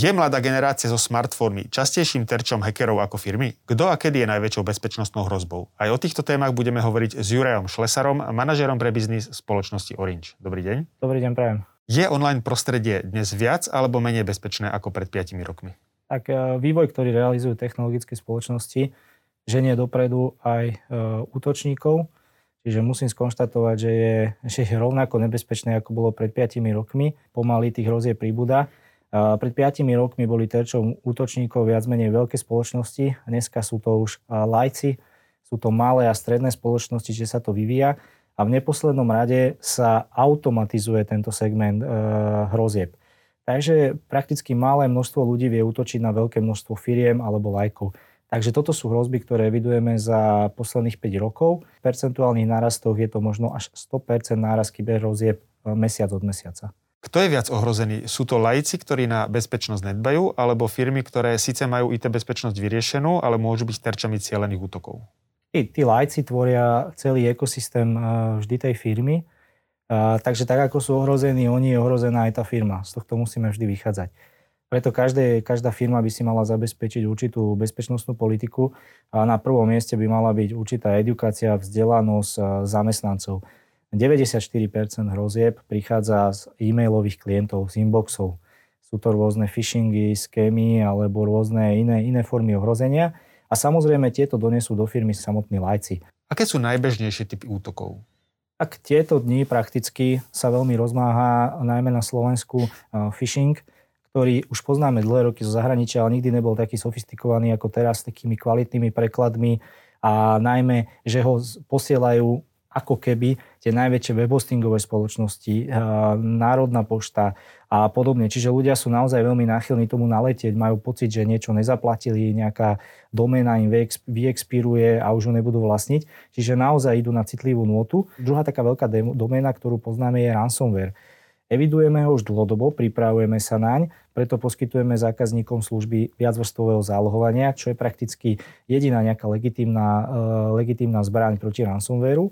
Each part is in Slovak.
Je mladá generácia so smartfónmi častejším terčom hackerov ako firmy? Kto a kedy je najväčšou bezpečnostnou hrozbou? Aj o týchto témach budeme hovoriť s Jurajom Šlesárom, manažérom pre biznis spoločnosti Orange. Dobrý deň. Dobrý deň, prajem. Je online prostredie dnes viac alebo menej bezpečné ako pred 5 rokmi? Tak vývoj, ktorý realizujú technologické spoločnosti, ženie dopredu aj útočníkov. Čiže musím skonštatovať, že je rovnako nebezpečné, ako bolo pred 5 rokmi. Pomaly tých hrozie príbuda. Pred 5 rokmi boli terčom útočníkov viac menej veľké spoločnosti. Dneska sú to už lajci, sú to malé a stredné spoločnosti, čiže sa to vyvíja. A v neposlednom rade sa automatizuje tento segment hrozieb. Takže prakticky malé množstvo ľudí vie útočiť na veľké množstvo firiem alebo lajkov. Takže toto sú hrozby, ktoré evidujeme za posledných 5 rokov. V percentuálnych nárastoch je to možno až 100% nárast kyberhrozieb mesiac od mesiaca. Kto je viac ohrozený? Sú to laici, ktorí na bezpečnosť nedbajú, alebo firmy, ktoré síce majú IT bezpečnosť vyriešenú, ale môžu byť terčami cielených útokov? Tí laici tvoria celý ekosystém vždy tej firmy. Takže tak, ako sú ohrození oni, je ohrozená aj tá firma. Z tohto musíme vždy vychádzať. Preto každá firma by si mala zabezpečiť určitú bezpečnostnú politiku a na prvom mieste by mala byť určitá edukácia, vzdelanosť zamestnancov. 94% hrozieb prichádza z e-mailových klientov, z inboxov. Sú to rôzne phishingy, skémy alebo rôzne iné formy ohrozenia. A samozrejme tieto donesú do firmy samotní lajci. Aké sú najbežnejšie typy útokov? Tak tieto dni prakticky sa veľmi rozmáha, najmä na Slovensku, phishing, ktorý už poznáme dlhé roky zo zahraničia, ale nikdy nebol taký sofistikovaný ako teraz s takými kvalitnými prekladmi a najmä, že ho posielajú ako keby tie najväčšie webhostingové spoločnosti, Národná pošta a podobne. Čiže ľudia sú naozaj veľmi náchylní tomu naletieť, majú pocit, že niečo nezaplatili, nejaká doména im vyexpiruje a už ju nebudú vlastniť. Čiže naozaj idú na citlivú nôtu. Druhá taká veľká doména, ktorú poznáme, je ransomware. Evidujeme ho už dlhodobo, pripravujeme sa naň, preto poskytujeme zákazníkom služby viacvrstvového zálohovania, čo je prakticky jediná nejaká legitímna zbraň proti ransomwareu.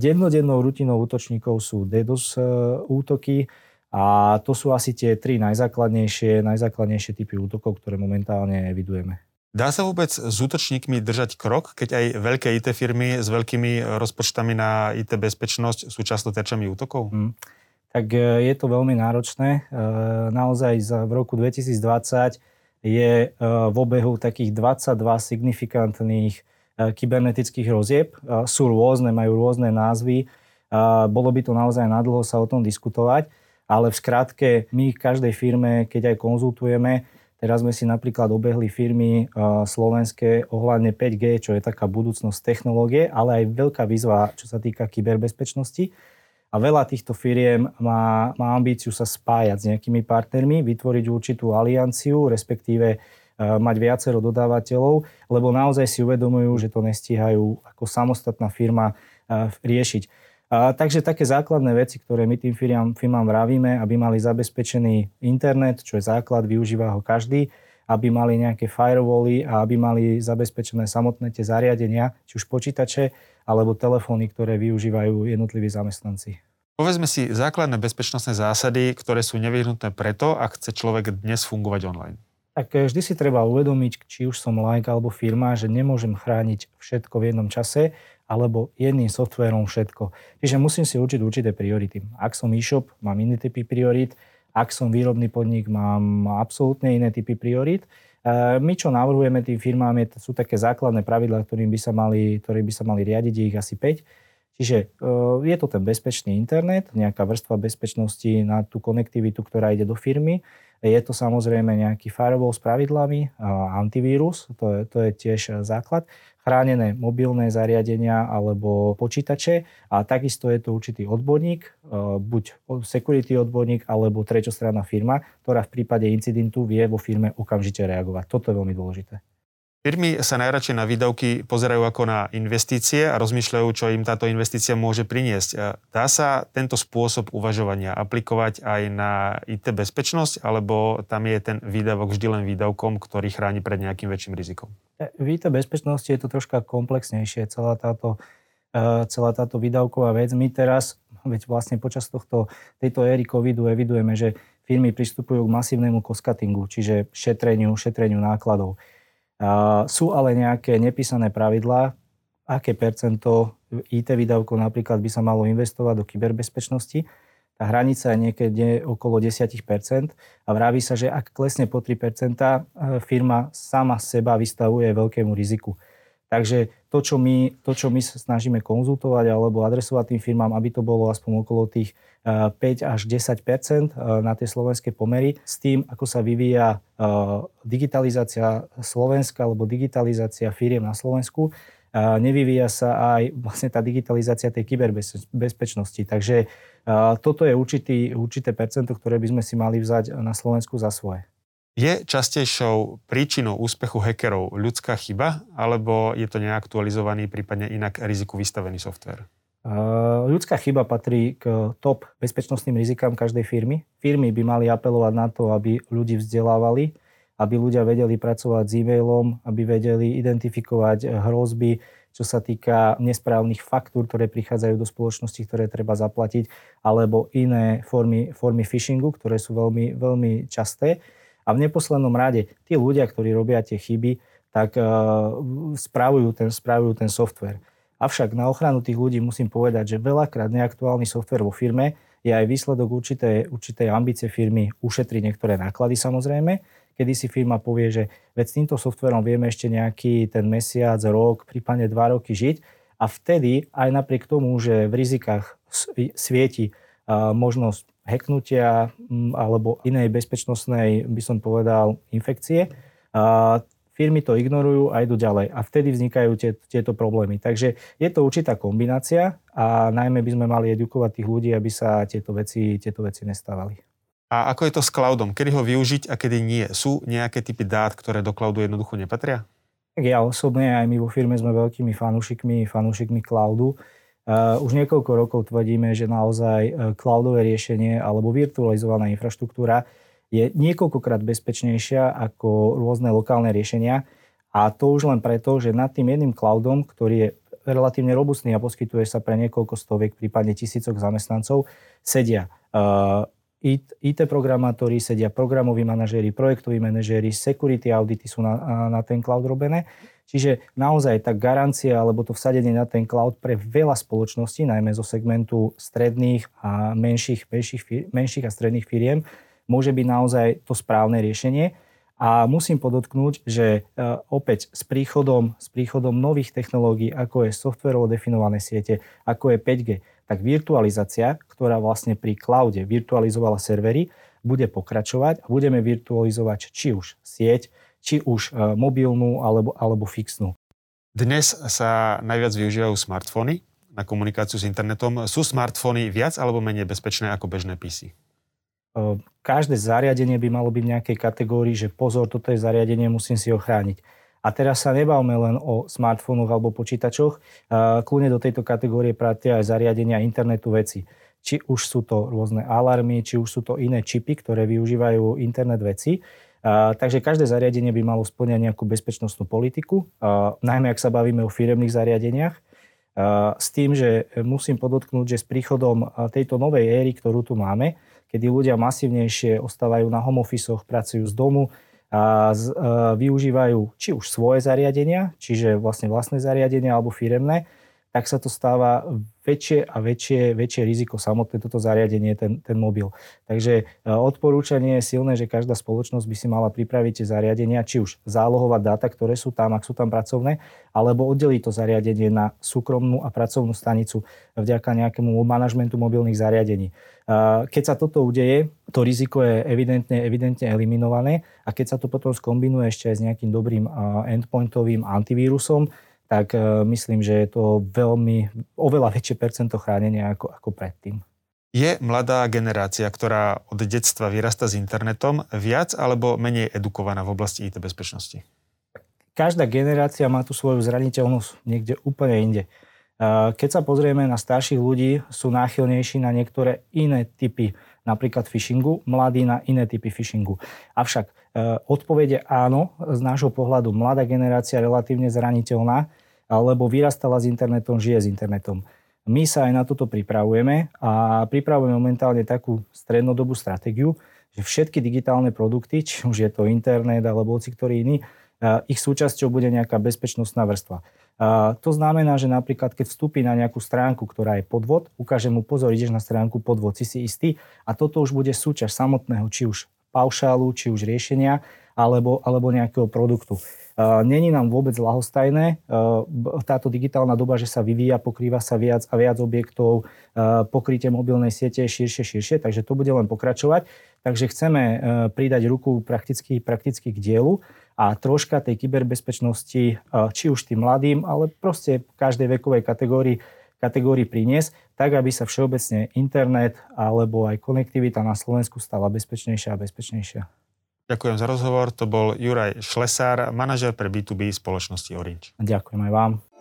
Dennodennou rutinou útočníkov sú DDoS útoky a to sú asi tie tri najzákladnejšie typy útokov, ktoré momentálne evidujeme. Dá sa vôbec s útočníkmi držať krok, keď aj veľké IT firmy s veľkými rozpočtami na IT bezpečnosť sú často terčami útokov? Tak je to veľmi náročné. Naozaj v roku 2020 je v obehu takých 22 signifikantných kybernetických hrozieb. Sú rôzne, majú rôzne názvy. Bolo by to naozaj nadlho sa o tom diskutovať, ale v skratke my každej firme, keď aj konzultujeme, teraz sme si napríklad obehli firmy slovenské ohľadne 5G, čo je taká budúcnosť technológie, ale aj veľká výzva, čo sa týka kyberbezpečnosti. A veľa týchto firiem má ambíciu sa spájať s nejakými partnermi, vytvoriť určitú alianciu, respektíve mať viacero dodávateľov, lebo naozaj si uvedomujú, že to nestíhajú ako samostatná firma riešiť. Takže také základné veci, ktoré my tým firmám vravíme, aby mali zabezpečený internet, čo je základ, využíva ho každý, aby mali nejaké firewally a aby mali zabezpečené samotné tie zariadenia, či už počítače, alebo telefóny, ktoré využívajú jednotliví zamestnanci. Povedzme si základné bezpečnostné zásady, ktoré sú nevyhnutné preto, ak chce človek dnes fungovať online. Tak vždy si treba uvedomiť, či už som laik alebo firma, že nemôžem chrániť všetko v jednom čase alebo jedným softvérom všetko. Čiže musím si určiť určité priority. Ak som e-shop, mám iné typy priorít. Ak som výrobný podnik, mám absolútne iné typy priorít. My, čo navrhujeme tým firmám, sú také základné pravidlá, ktorým by sa mali riadiť, je ich asi 5. Čiže je to ten bezpečný internet, nejaká vrstva bezpečnosti na tú konektivitu, ktorá ide do firmy. Je to samozrejme nejaký firewall s pravidlami, antivírus, to je tiež základ. Chránené mobilné zariadenia alebo počítače a takisto je to určitý odborník, buď security odborník alebo treťostranná firma, ktorá v prípade incidentu vie vo firme okamžite reagovať. Toto je veľmi dôležité. Firmy sa najradšej na výdavky pozerajú ako na investície a rozmýšľajú, čo im táto investícia môže priniesť. Dá sa tento spôsob uvažovania aplikovať aj na IT bezpečnosť, alebo tam je ten výdavok vždy len výdavkom, ktorý chráni pred nejakým väčším rizikom? V IT bezpečnosti je to troška komplexnejšie, celá táto výdavková vec. My teraz, veď vlastne počas tejto éry covidu evidujeme, že firmy pristupujú k masívnemu cost-cuttingu, čiže šetreniu nákladov. Sú ale nejaké nepísané pravidlá, aké percento IT výdavkov napríklad by sa malo investovať do kyberbezpečnosti. Tá hranica je niekedy okolo 10% a vraví sa, že ak klesne po 3%, firma sama seba vystavuje veľkému riziku. Takže to, čo my sa snažíme konzultovať alebo adresovať tým firmám, aby to bolo aspoň okolo tých 5 až 10% na tie slovenské pomery, s tým, ako sa vyvíja digitalizácia Slovenska alebo digitalizácia firiem na Slovensku, nevyvíja sa aj vlastne tá digitalizácia tej kyberbezpečnosti. Takže toto je určité percento, ktoré by sme si mali vzať na Slovensku za svoje. Je častejšou príčinou úspechu hackerov ľudská chyba, alebo je to neaktualizovaný, prípadne inak riziku vystavený softvér? Ľudská chyba patrí k top bezpečnostným rizikám každej firmy. Firmy by mali apelovať na to, aby ľudí vzdelávali, aby ľudia vedeli pracovať s e-mailom, aby vedeli identifikovať hrozby, čo sa týka nesprávnych faktúr, ktoré prichádzajú do spoločnosti, ktoré treba zaplatiť, alebo iné formy phishingu, ktoré sú veľmi, veľmi časté. A v neposlednom rade, tí ľudia, ktorí robia tie chyby, tak spravujú ten softvér. Avšak na ochranu tých ľudí musím povedať, že veľakrát neaktuálny softvér vo firme je aj výsledok určitej ambície firmy ušetriť niektoré náklady samozrejme, kedy si firma povie, že veď s týmto softvérom vieme ešte nejaký ten mesiac, rok, prípadne 2 roky žiť a vtedy aj napriek tomu, že v rizikách svieti možnosť hacknutia alebo inej bezpečnostnej, by som povedal, infekcie. Firmy to ignorujú a idú ďalej. A vtedy vznikajú tieto problémy. Takže je to určitá kombinácia a najmä by sme mali edukovať tých ľudí, aby sa tieto veci nestávali. A ako je to s cloudom? Kedy ho využiť a kedy nie? Sú nejaké typy dát, ktoré do cloudu jednoducho nepatria? Tak ja osobne, aj my vo firme sme veľkými fanúšikmi cloudu. Už niekoľko rokov tvrdíme, že naozaj cloudové riešenie alebo virtualizovaná infraštruktúra je niekoľkokrát bezpečnejšia ako rôzne lokálne riešenia a to už len preto, že nad tým jedným cloudom, ktorý je relatívne robustný a poskytuje sa pre niekoľko stoviek, prípadne tisícok zamestnancov, sedia IT programátori, sedia programoví manažéri, projektoví manažéri, security audity sú na ten cloud robené. Čiže naozaj tá garancia alebo to vsadenie na ten cloud pre veľa spoločností, najmä zo segmentu stredných a menších a stredných firiem, môže byť naozaj to správne riešenie. A musím podotknúť, že opäť s príchodom nových technológií, ako je softvérovo definované siete, ako je 5G, tak virtualizácia, ktorá vlastne pri cloude virtualizovala servery, bude pokračovať a budeme virtualizovať či už sieť, či už mobilnú alebo fixnú. Dnes sa najviac využívajú smartfóny na komunikáciu s internetom. Sú smartfóny viac alebo menej bezpečné ako bežné PC? Každé zariadenie by malo byť v nejakej kategórii, že pozor, toto je zariadenie, musím si ho chrániť. A teraz sa nebavme len o smartfónoch alebo počítačoch. Kľudne do tejto kategórie patria aj zariadenia internetu veci. Či už sú to rôzne alarmy, či už sú to iné čipy, ktoré využívajú internet veci. Takže každé zariadenie by malo spĺňať nejakú bezpečnostnú politiku, najmä ak sa bavíme o firemných zariadeniach, s tým, že musím podotknúť, že s príchodom tejto novej éry, ktorú tu máme, kedy ľudia masívnejšie ostávajú na home office-och, pracujú z domu, využívajú či už svoje zariadenia, čiže vlastne vlastné zariadenia alebo firemné, tak sa to stáva väčšie a väčšie riziko samotné toto zariadenie, ten mobil. Takže odporúčanie je silné, že každá spoločnosť by si mala pripraviť tie zariadenia, či už zálohovať dáta, ktoré sú tam, ak sú tam pracovné, alebo oddeliť to zariadenie na súkromnú a pracovnú stanicu vďaka nejakému manažmentu mobilných zariadení. Keď sa toto udeje, to riziko je evidentne eliminované a keď sa to potom skombinuje ešte aj s nejakým dobrým endpointovým antivírusom, tak myslím, že je to oveľa väčšie percento chránenia ako predtým. Je mladá generácia, ktorá od detstva vyrasta s internetom, viac alebo menej edukovaná v oblasti IT bezpečnosti? Každá generácia má tú svoju zraniteľnosť niekde úplne inde. Keď sa pozrieme na starších ľudí, sú náchylnejší na niektoré iné typy, napríklad phishingu, mladí na iné typy phishingu. Avšak odpovede áno, z nášho pohľadu mladá generácia relatívne zraniteľná, alebo vyrastala s internetom, žije s internetom. My sa aj na toto pripravujeme a pripravujeme momentálne takú strednodobú stratégiu, že všetky digitálne produkty, či už je to internet alebo ktorý iný, ich súčasťou bude nejaká bezpečnostná vrstva. To znamená, že napríklad, keď vstúpi na nejakú stránku, ktorá je podvod, ukáže mu pozor, ideš na stránku podvod, si istý a toto už bude súčasť samotného, či už paušálu, či už riešenia, alebo nejakého produktu. Není nám vôbec ľahostajné táto digitálna doba, že sa vyvíja, pokrýva sa viac a viac objektov, pokrytie mobilnej siete širšie, takže to bude len pokračovať. Takže chceme pridať ruku prakticky k dielu a troška tej kyberbezpečnosti, či už tým mladým, ale proste v každej vekovej kategórii priniesť, tak aby sa všeobecne internet alebo aj konektivita na Slovensku stala bezpečnejšia a bezpečnejšia. Ďakujem za rozhovor. To bol Juraj Šlesár, manažér pre B2B spoločnosti Orange. Ďakujem aj vám.